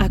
À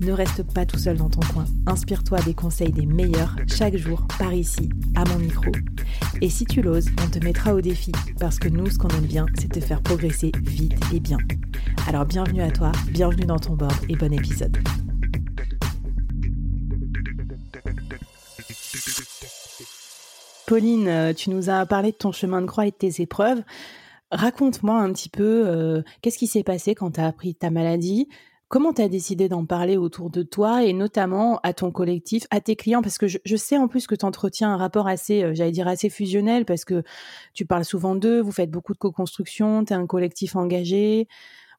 Ne reste pas tout seul dans ton coin. Inspire-toi des conseils des meilleurs chaque jour par ici, à mon micro. Et si tu l'oses, on te mettra au défi parce que nous, ce qu'on aime bien, c'est te faire progresser vite et bien. Alors bienvenue à toi, bienvenue dans ton board et bon épisode. Pauline, tu nous as parlé de ton chemin de croix et de tes épreuves. Raconte-moi un petit peu qu'est-ce qui s'est passé quand tu as appris ta maladie. Comment tu as décidé d'en parler autour de toi et notamment à ton collectif, à tes clients? Parce que je sais en plus que tu entretiens un rapport assez, assez fusionnel parce que tu parles souvent d'eux, vous faites beaucoup de co-construction, tu es un collectif engagé.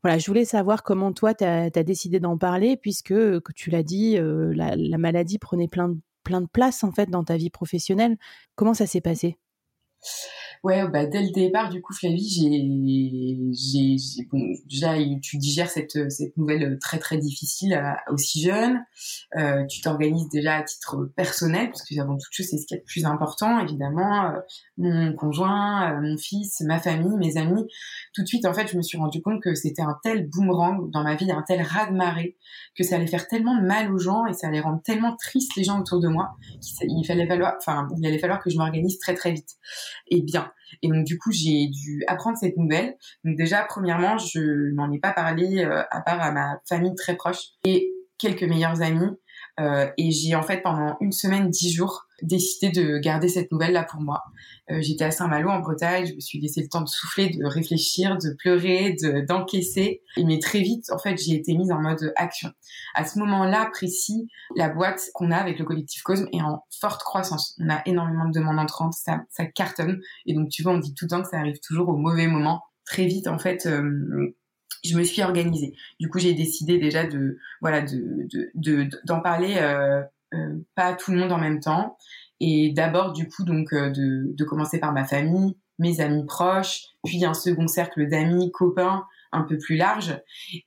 Voilà, je voulais savoir comment toi, tu as décidé d'en parler puisque, que tu l'as dit, la maladie prenait plein de place en fait dans ta vie professionnelle. Comment ça s'est passé? Ouais, bah dès le départ, du coup, Flavie, déjà, tu digères cette nouvelle très très difficile aussi jeune. Tu t'organises déjà à titre personnel, parce que avant toute chose, c'est ce qui est le plus important, évidemment. Mon conjoint, mon fils, ma famille, mes amis. Tout de suite, en fait, je me suis rendu compte que c'était un tel boomerang dans ma vie, un tel raz-de-marée, que ça allait faire tellement mal aux gens et ça allait rendre tellement tristes les gens autour de moi qu'il allait falloir que je m'organise très très vite. Et bien. Et donc, du coup, j'ai dû apprendre cette nouvelle. Donc, déjà, premièrement, je n'en ai pas parlé à part à ma famille très proche et quelques meilleurs amis. Et j'ai, en fait, pendant une semaine, 10 jours, décidé de garder cette nouvelle-là pour moi. J'étais à Saint-Malo, en Bretagne. Je me suis laissé le temps de souffler, de réfléchir, de pleurer, d'encaisser. Mais très vite, en fait, j'ai été mise en mode action. À ce moment-là précis, la boîte qu'on a avec le collectif Cosme est en forte croissance. On a énormément de demandes entrantes, ça cartonne. Et donc, tu vois, on dit tout le temps que ça arrive toujours au mauvais moment. Très vite, en fait... je me suis organisée. Du coup, j'ai décidé déjà d'en parler pas à tout le monde en même temps. Et d'abord, du coup, donc de commencer par ma famille, mes amis proches, puis un second cercle d'amis, copains un peu plus large,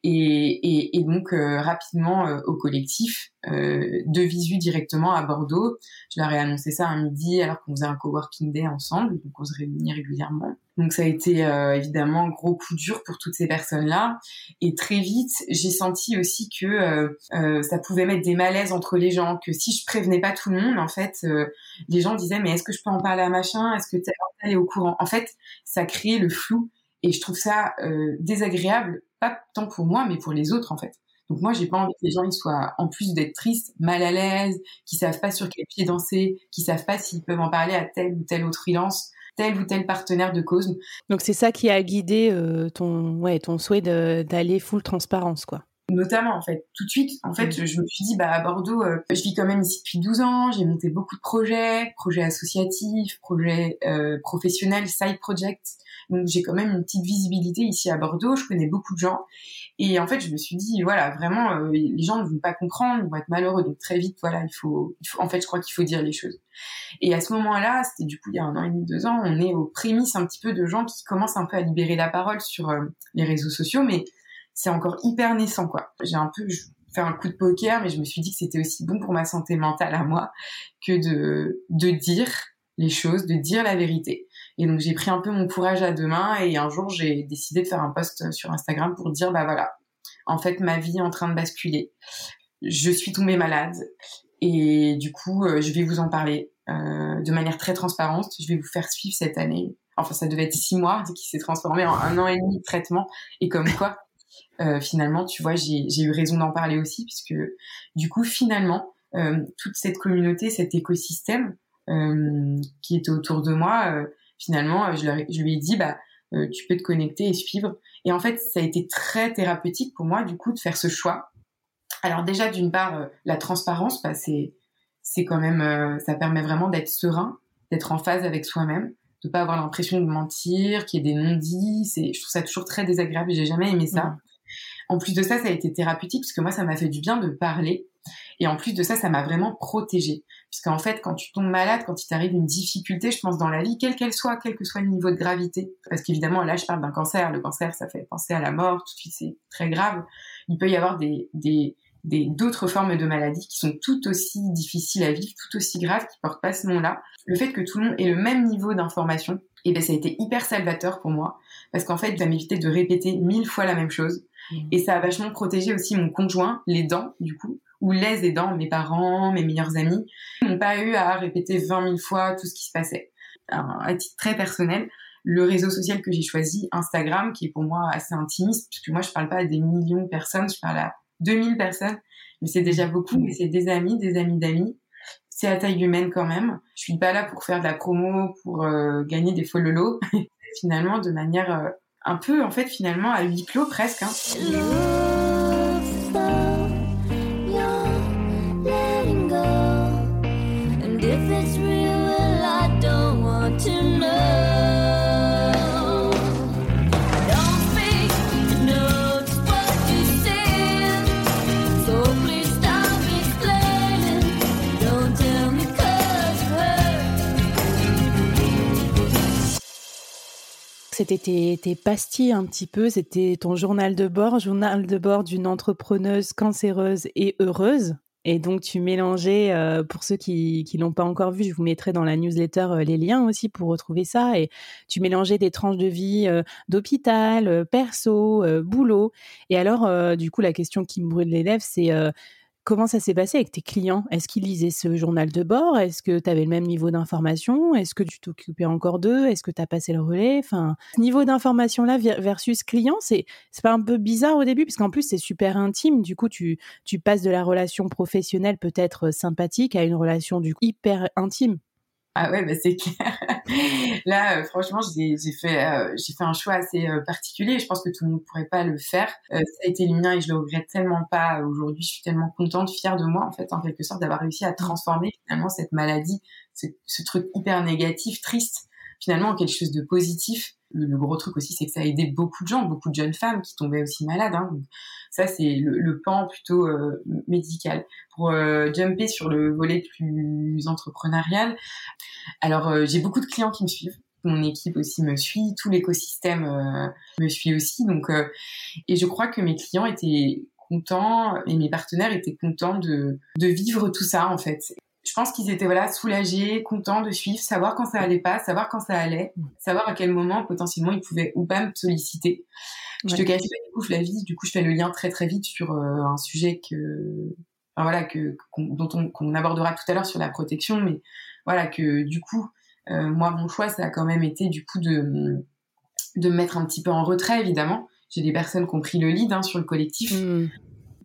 et donc rapidement au collectif, de visu directement à Bordeaux. Je leur ai annoncé ça un midi alors qu'on faisait un coworking day ensemble, donc on se réunit régulièrement. Donc ça a été évidemment un gros coup dur pour toutes ces personnes-là. Et très vite, j'ai senti aussi que ça pouvait mettre des malaises entre les gens, que si je prévenais pas tout le monde, en fait, les gens disaient « mais est-ce que je peux en parler à machin ? Est-ce que t'es au courant ?» En fait, ça créait le flou. Et je trouve ça désagréable, pas tant pour moi, mais pour les autres, en fait. Donc moi, j'ai pas envie que les gens ils soient, en plus d'être tristes, mal à l'aise, qui savent pas sur quel pied danser, qui savent pas s'ils peuvent en parler à tel ou tel autre freelance, tel ou tel partenaire de Cosme. Donc c'est ça qui a guidé ton souhait d'aller full transparence, quoi. Notamment, en fait, tout de suite, en fait, je me suis dit, à Bordeaux, je vis quand même ici depuis 12 ans, j'ai monté beaucoup de projets associatifs, projets professionnels, side projects. Donc, j'ai quand même une petite visibilité ici à Bordeaux, je connais beaucoup de gens. Et en fait, je me suis dit, voilà, vraiment, les gens ne vont pas comprendre, ils vont être malheureux. Donc, très vite, voilà, il faut, en fait, je crois qu'il faut dire les choses. Et à ce moment-là, c'était du coup, il y a 1 an et demi, 2 ans, on est aux prémices un petit peu de gens qui commencent un peu à libérer la parole sur les réseaux sociaux, mais c'est encore hyper naissant, quoi. J'ai un peu fait un coup de poker, mais je me suis dit que c'était aussi bon pour ma santé mentale à moi que de dire les choses, de dire la vérité. Et donc, j'ai pris un peu mon courage à deux mains et un jour, j'ai décidé de faire un post sur Instagram pour dire, voilà, en fait, ma vie est en train de basculer. Je suis tombée malade et du coup, je vais vous en parler de manière très transparente. Je vais vous faire suivre cette année. Enfin, ça devait être 6 mois qui s'est transformé en 1 an et demi de traitement. Et comme quoi, finalement, tu vois, j'ai eu raison d'en parler aussi puisque du coup, finalement, toute cette communauté, cet écosystème qui était autour de moi... Finalement, je lui ai dit, tu peux te connecter et suivre. Et en fait, ça a été très thérapeutique pour moi, du coup, de faire ce choix. Alors déjà, d'une part, la transparence, bah, c'est quand même, ça permet vraiment d'être serein, d'être en phase avec soi-même, de pas avoir l'impression de mentir, qu'il y ait des non-dits. Je trouve ça toujours très désagréable, j'ai jamais aimé ça. Mmh. En plus de ça, ça a été thérapeutique, parce que moi, ça m'a fait du bien de parler. Et en plus de ça, ça m'a vraiment protégée. Puisqu'en fait, quand tu tombes malade, quand il t'arrive une difficulté, je pense dans la vie, quelle qu'elle soit, quel que soit le niveau de gravité, parce qu'évidemment, là, je parle d'un cancer. Le cancer, ça fait penser à la mort, tout de suite, c'est très grave. Il peut y avoir d'autres formes de maladies qui sont tout aussi difficiles à vivre, tout aussi graves, qui portent pas ce nom-là. Le fait que tout le monde ait le même niveau d'information, eh ben, ça a été hyper salvateur pour moi, parce qu'en fait, ça m'évitait de répéter 1000 fois la même chose. Et ça a vachement protégé aussi mon conjoint, l'aidant, du coup, ou les aidants, mes parents, mes meilleurs amis, n'ont pas eu à répéter 20 000 fois tout ce qui se passait. Alors, à titre très personnel, le réseau social que j'ai choisi, Instagram, qui est pour moi assez intimiste, puisque moi, je parle pas à des millions de personnes, je parle à 2000 personnes, mais c'est déjà beaucoup, mais c'est des amis d'amis. C'est à taille humaine quand même. Je suis pas là pour faire de la promo, pour gagner des follolos. Finalement, de manière un peu, en fait, finalement, à huis clos presque, hein. C'était tes pastilles un petit peu, c'était ton journal de bord d'une entrepreneuse cancéreuse et heureuse. Et donc, tu mélangeais, pour ceux qui l'ont pas encore vu, je vous mettrai dans la newsletter les liens aussi pour retrouver ça. Et tu mélangeais des tranches de vie d'hôpital, perso, boulot. Et alors, du coup, la question qui me brûle les lèvres, c'est comment ça s'est passé avec tes clients ? Est-ce qu'ils lisaient ce journal de bord ? Est-ce que tu avais le même niveau d'information ? Est-ce que tu t'occupais encore d'eux ? Est-ce que tu as passé le relais ? Enfin, ce niveau d'information-là versus client, c'est pas un peu bizarre au début ? Parce qu'en plus, c'est super intime. Du coup, tu passes de la relation professionnelle peut-être sympathique à une relation du coup, hyper intime. Ah ouais, bah c'est clair. Là, franchement, j'ai fait un choix assez particulier. Je pense que tout le monde pourrait pas le faire. Ça a été le mien et je le regrette tellement pas. Aujourd'hui, je suis tellement contente, fière de moi, en fait, en quelque sorte, d'avoir réussi à transformer finalement cette maladie, ce truc hyper négatif, triste, finalement, en quelque chose de positif. Le gros truc aussi, c'est que ça a aidé beaucoup de gens, beaucoup de jeunes femmes qui tombaient aussi malades, hein. Donc, ça, c'est le pan plutôt médical. Pour jumper sur le volet plus entrepreneurial, alors j'ai beaucoup de clients qui me suivent, mon équipe aussi me suit, tout l'écosystème me suit aussi, donc et je crois que mes clients étaient contents et mes partenaires étaient contents de vivre tout ça en fait. Je pense qu'ils étaient voilà soulagés, contents de suivre, savoir quand ça allait pas, savoir quand ça allait, savoir à quel moment potentiellement ils pouvaient ou pas me solliciter. Ouais. Je te cache pas du coup Flavie, du coup je fais le lien très très vite sur un sujet qu'on abordera tout à l'heure sur la protection, mais voilà que du coup moi mon choix ça a quand même été du coup de me mettre un petit peu en retrait évidemment. J'ai des personnes qui ont pris le lead hein, sur le collectif. Mmh.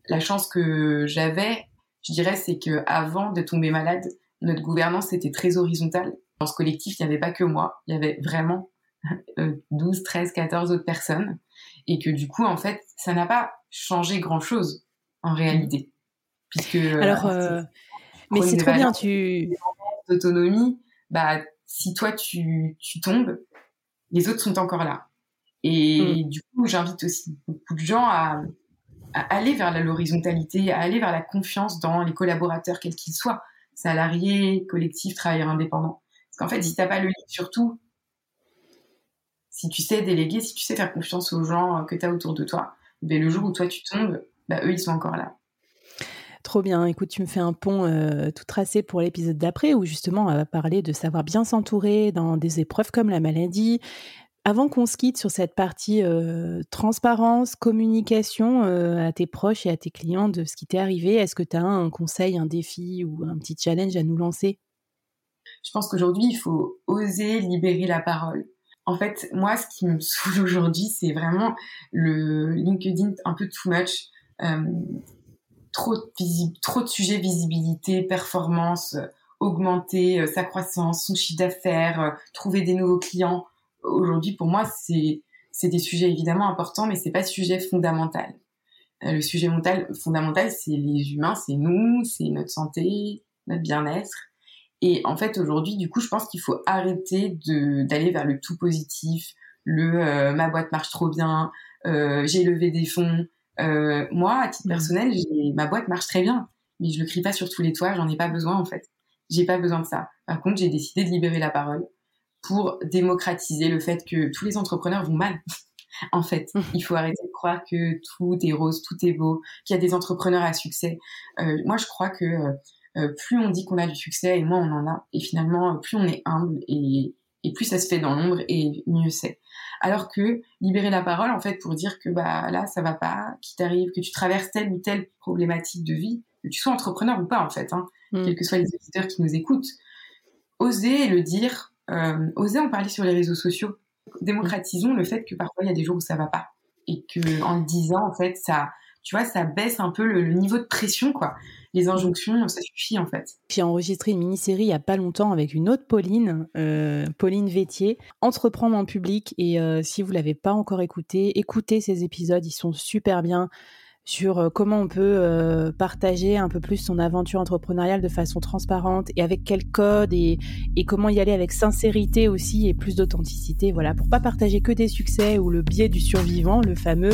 La chance que j'avais je dirais, c'est que avant de tomber malade, notre gouvernance était très horizontale. Dans ce collectif, il n'y avait pas que moi, il y avait vraiment 12, 13, 14 autres personnes. Et que du coup, en fait, ça n'a pas changé grand-chose, en réalité. Puisque... Alors, mais c'est trop bien, d'autonomie, bah, si toi, tu tombes, les autres sont encore là. Et du coup, j'invite aussi beaucoup de gens à aller vers l'horizontalité, à aller vers la confiance dans les collaborateurs, quels qu'ils soient, salariés, collectifs, travailleurs indépendants. Parce qu'en fait, si t'as pas le lead, surtout, si tu sais déléguer, si tu sais faire confiance aux gens que t'as autour de toi, ben le jour où toi tu tombes, ben eux ils sont encore là. Trop bien. Écoute, tu me fais un pont tout tracé pour l'épisode d'après où justement on va parler de savoir bien s'entourer dans des épreuves comme la maladie. Avant qu'on se quitte sur cette partie transparence, communication à tes proches et à tes clients de ce qui t'est arrivé, est-ce que tu as un conseil, un défi ou un petit challenge à nous lancer ? Je pense qu'aujourd'hui, il faut oser libérer la parole. En fait, moi, ce qui me saoule aujourd'hui, c'est vraiment le LinkedIn un peu too much. Trop de sujets, visibilité, performance, augmenter sa croissance, son chiffre d'affaires, trouver des nouveaux clients. aujourd'hui, pour moi, c'est des sujets évidemment importants, mais c'est pas sujet fondamental. Le sujet fondamental, c'est les humains, c'est nous, c'est notre santé, notre bien-être. Et en fait, aujourd'hui, du coup, je pense qu'il faut arrêter d'aller vers le tout positif, ma boîte marche trop bien, j'ai levé des fonds. Moi, à titre personnel, ma boîte marche très bien, mais je le crie pas sur tous les toits, j'en ai pas besoin en fait. J'ai pas besoin de ça. Par contre, j'ai décidé de libérer la parole pour démocratiser le fait que tous les entrepreneurs vont mal. En fait, il faut arrêter de croire que tout est rose, tout est beau, qu'il y a des entrepreneurs à succès. Moi, je crois que plus on dit qu'on a du succès et moins on en a. Et finalement, plus on est humble et plus ça se fait dans l'ombre et mieux c'est. Alors que libérer la parole, en fait, pour dire que bah là, ça va pas, qu'il t'arrive, que tu traverses telle ou telle problématique de vie, que tu sois entrepreneur ou pas, en fait, quels que soient les auditeurs qui nous écoutent, oser le dire, oser en parler sur les réseaux sociaux. Démocratisons le fait que parfois il y a des jours où ça va pas et que en le disant en fait ça, tu vois, ça baisse un peu le niveau de pression quoi. Les injonctions, ça suffit en fait. J'ai enregistré une mini-série il y a pas longtemps avec une autre Pauline, Pauline Vétier, Entreprendre en public, et si vous l'avez pas encore écouté, écoutez ces épisodes, ils sont super bien sur comment on peut partager un peu plus son aventure entrepreneuriale de façon transparente et avec quel code et comment y aller avec sincérité aussi et plus d'authenticité, voilà, pour pas partager que des succès ou le biais du survivant, le fameux,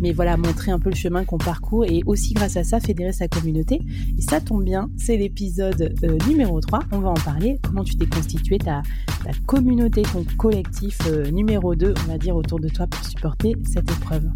mais voilà, montrer un peu le chemin qu'on parcourt et aussi grâce à ça fédérer sa communauté. Et ça tombe bien, c'est l'épisode numéro 3, on va en parler, comment tu t'es constitué ta communauté, ton collectif numéro 2, on va dire, autour de toi pour supporter cette épreuve.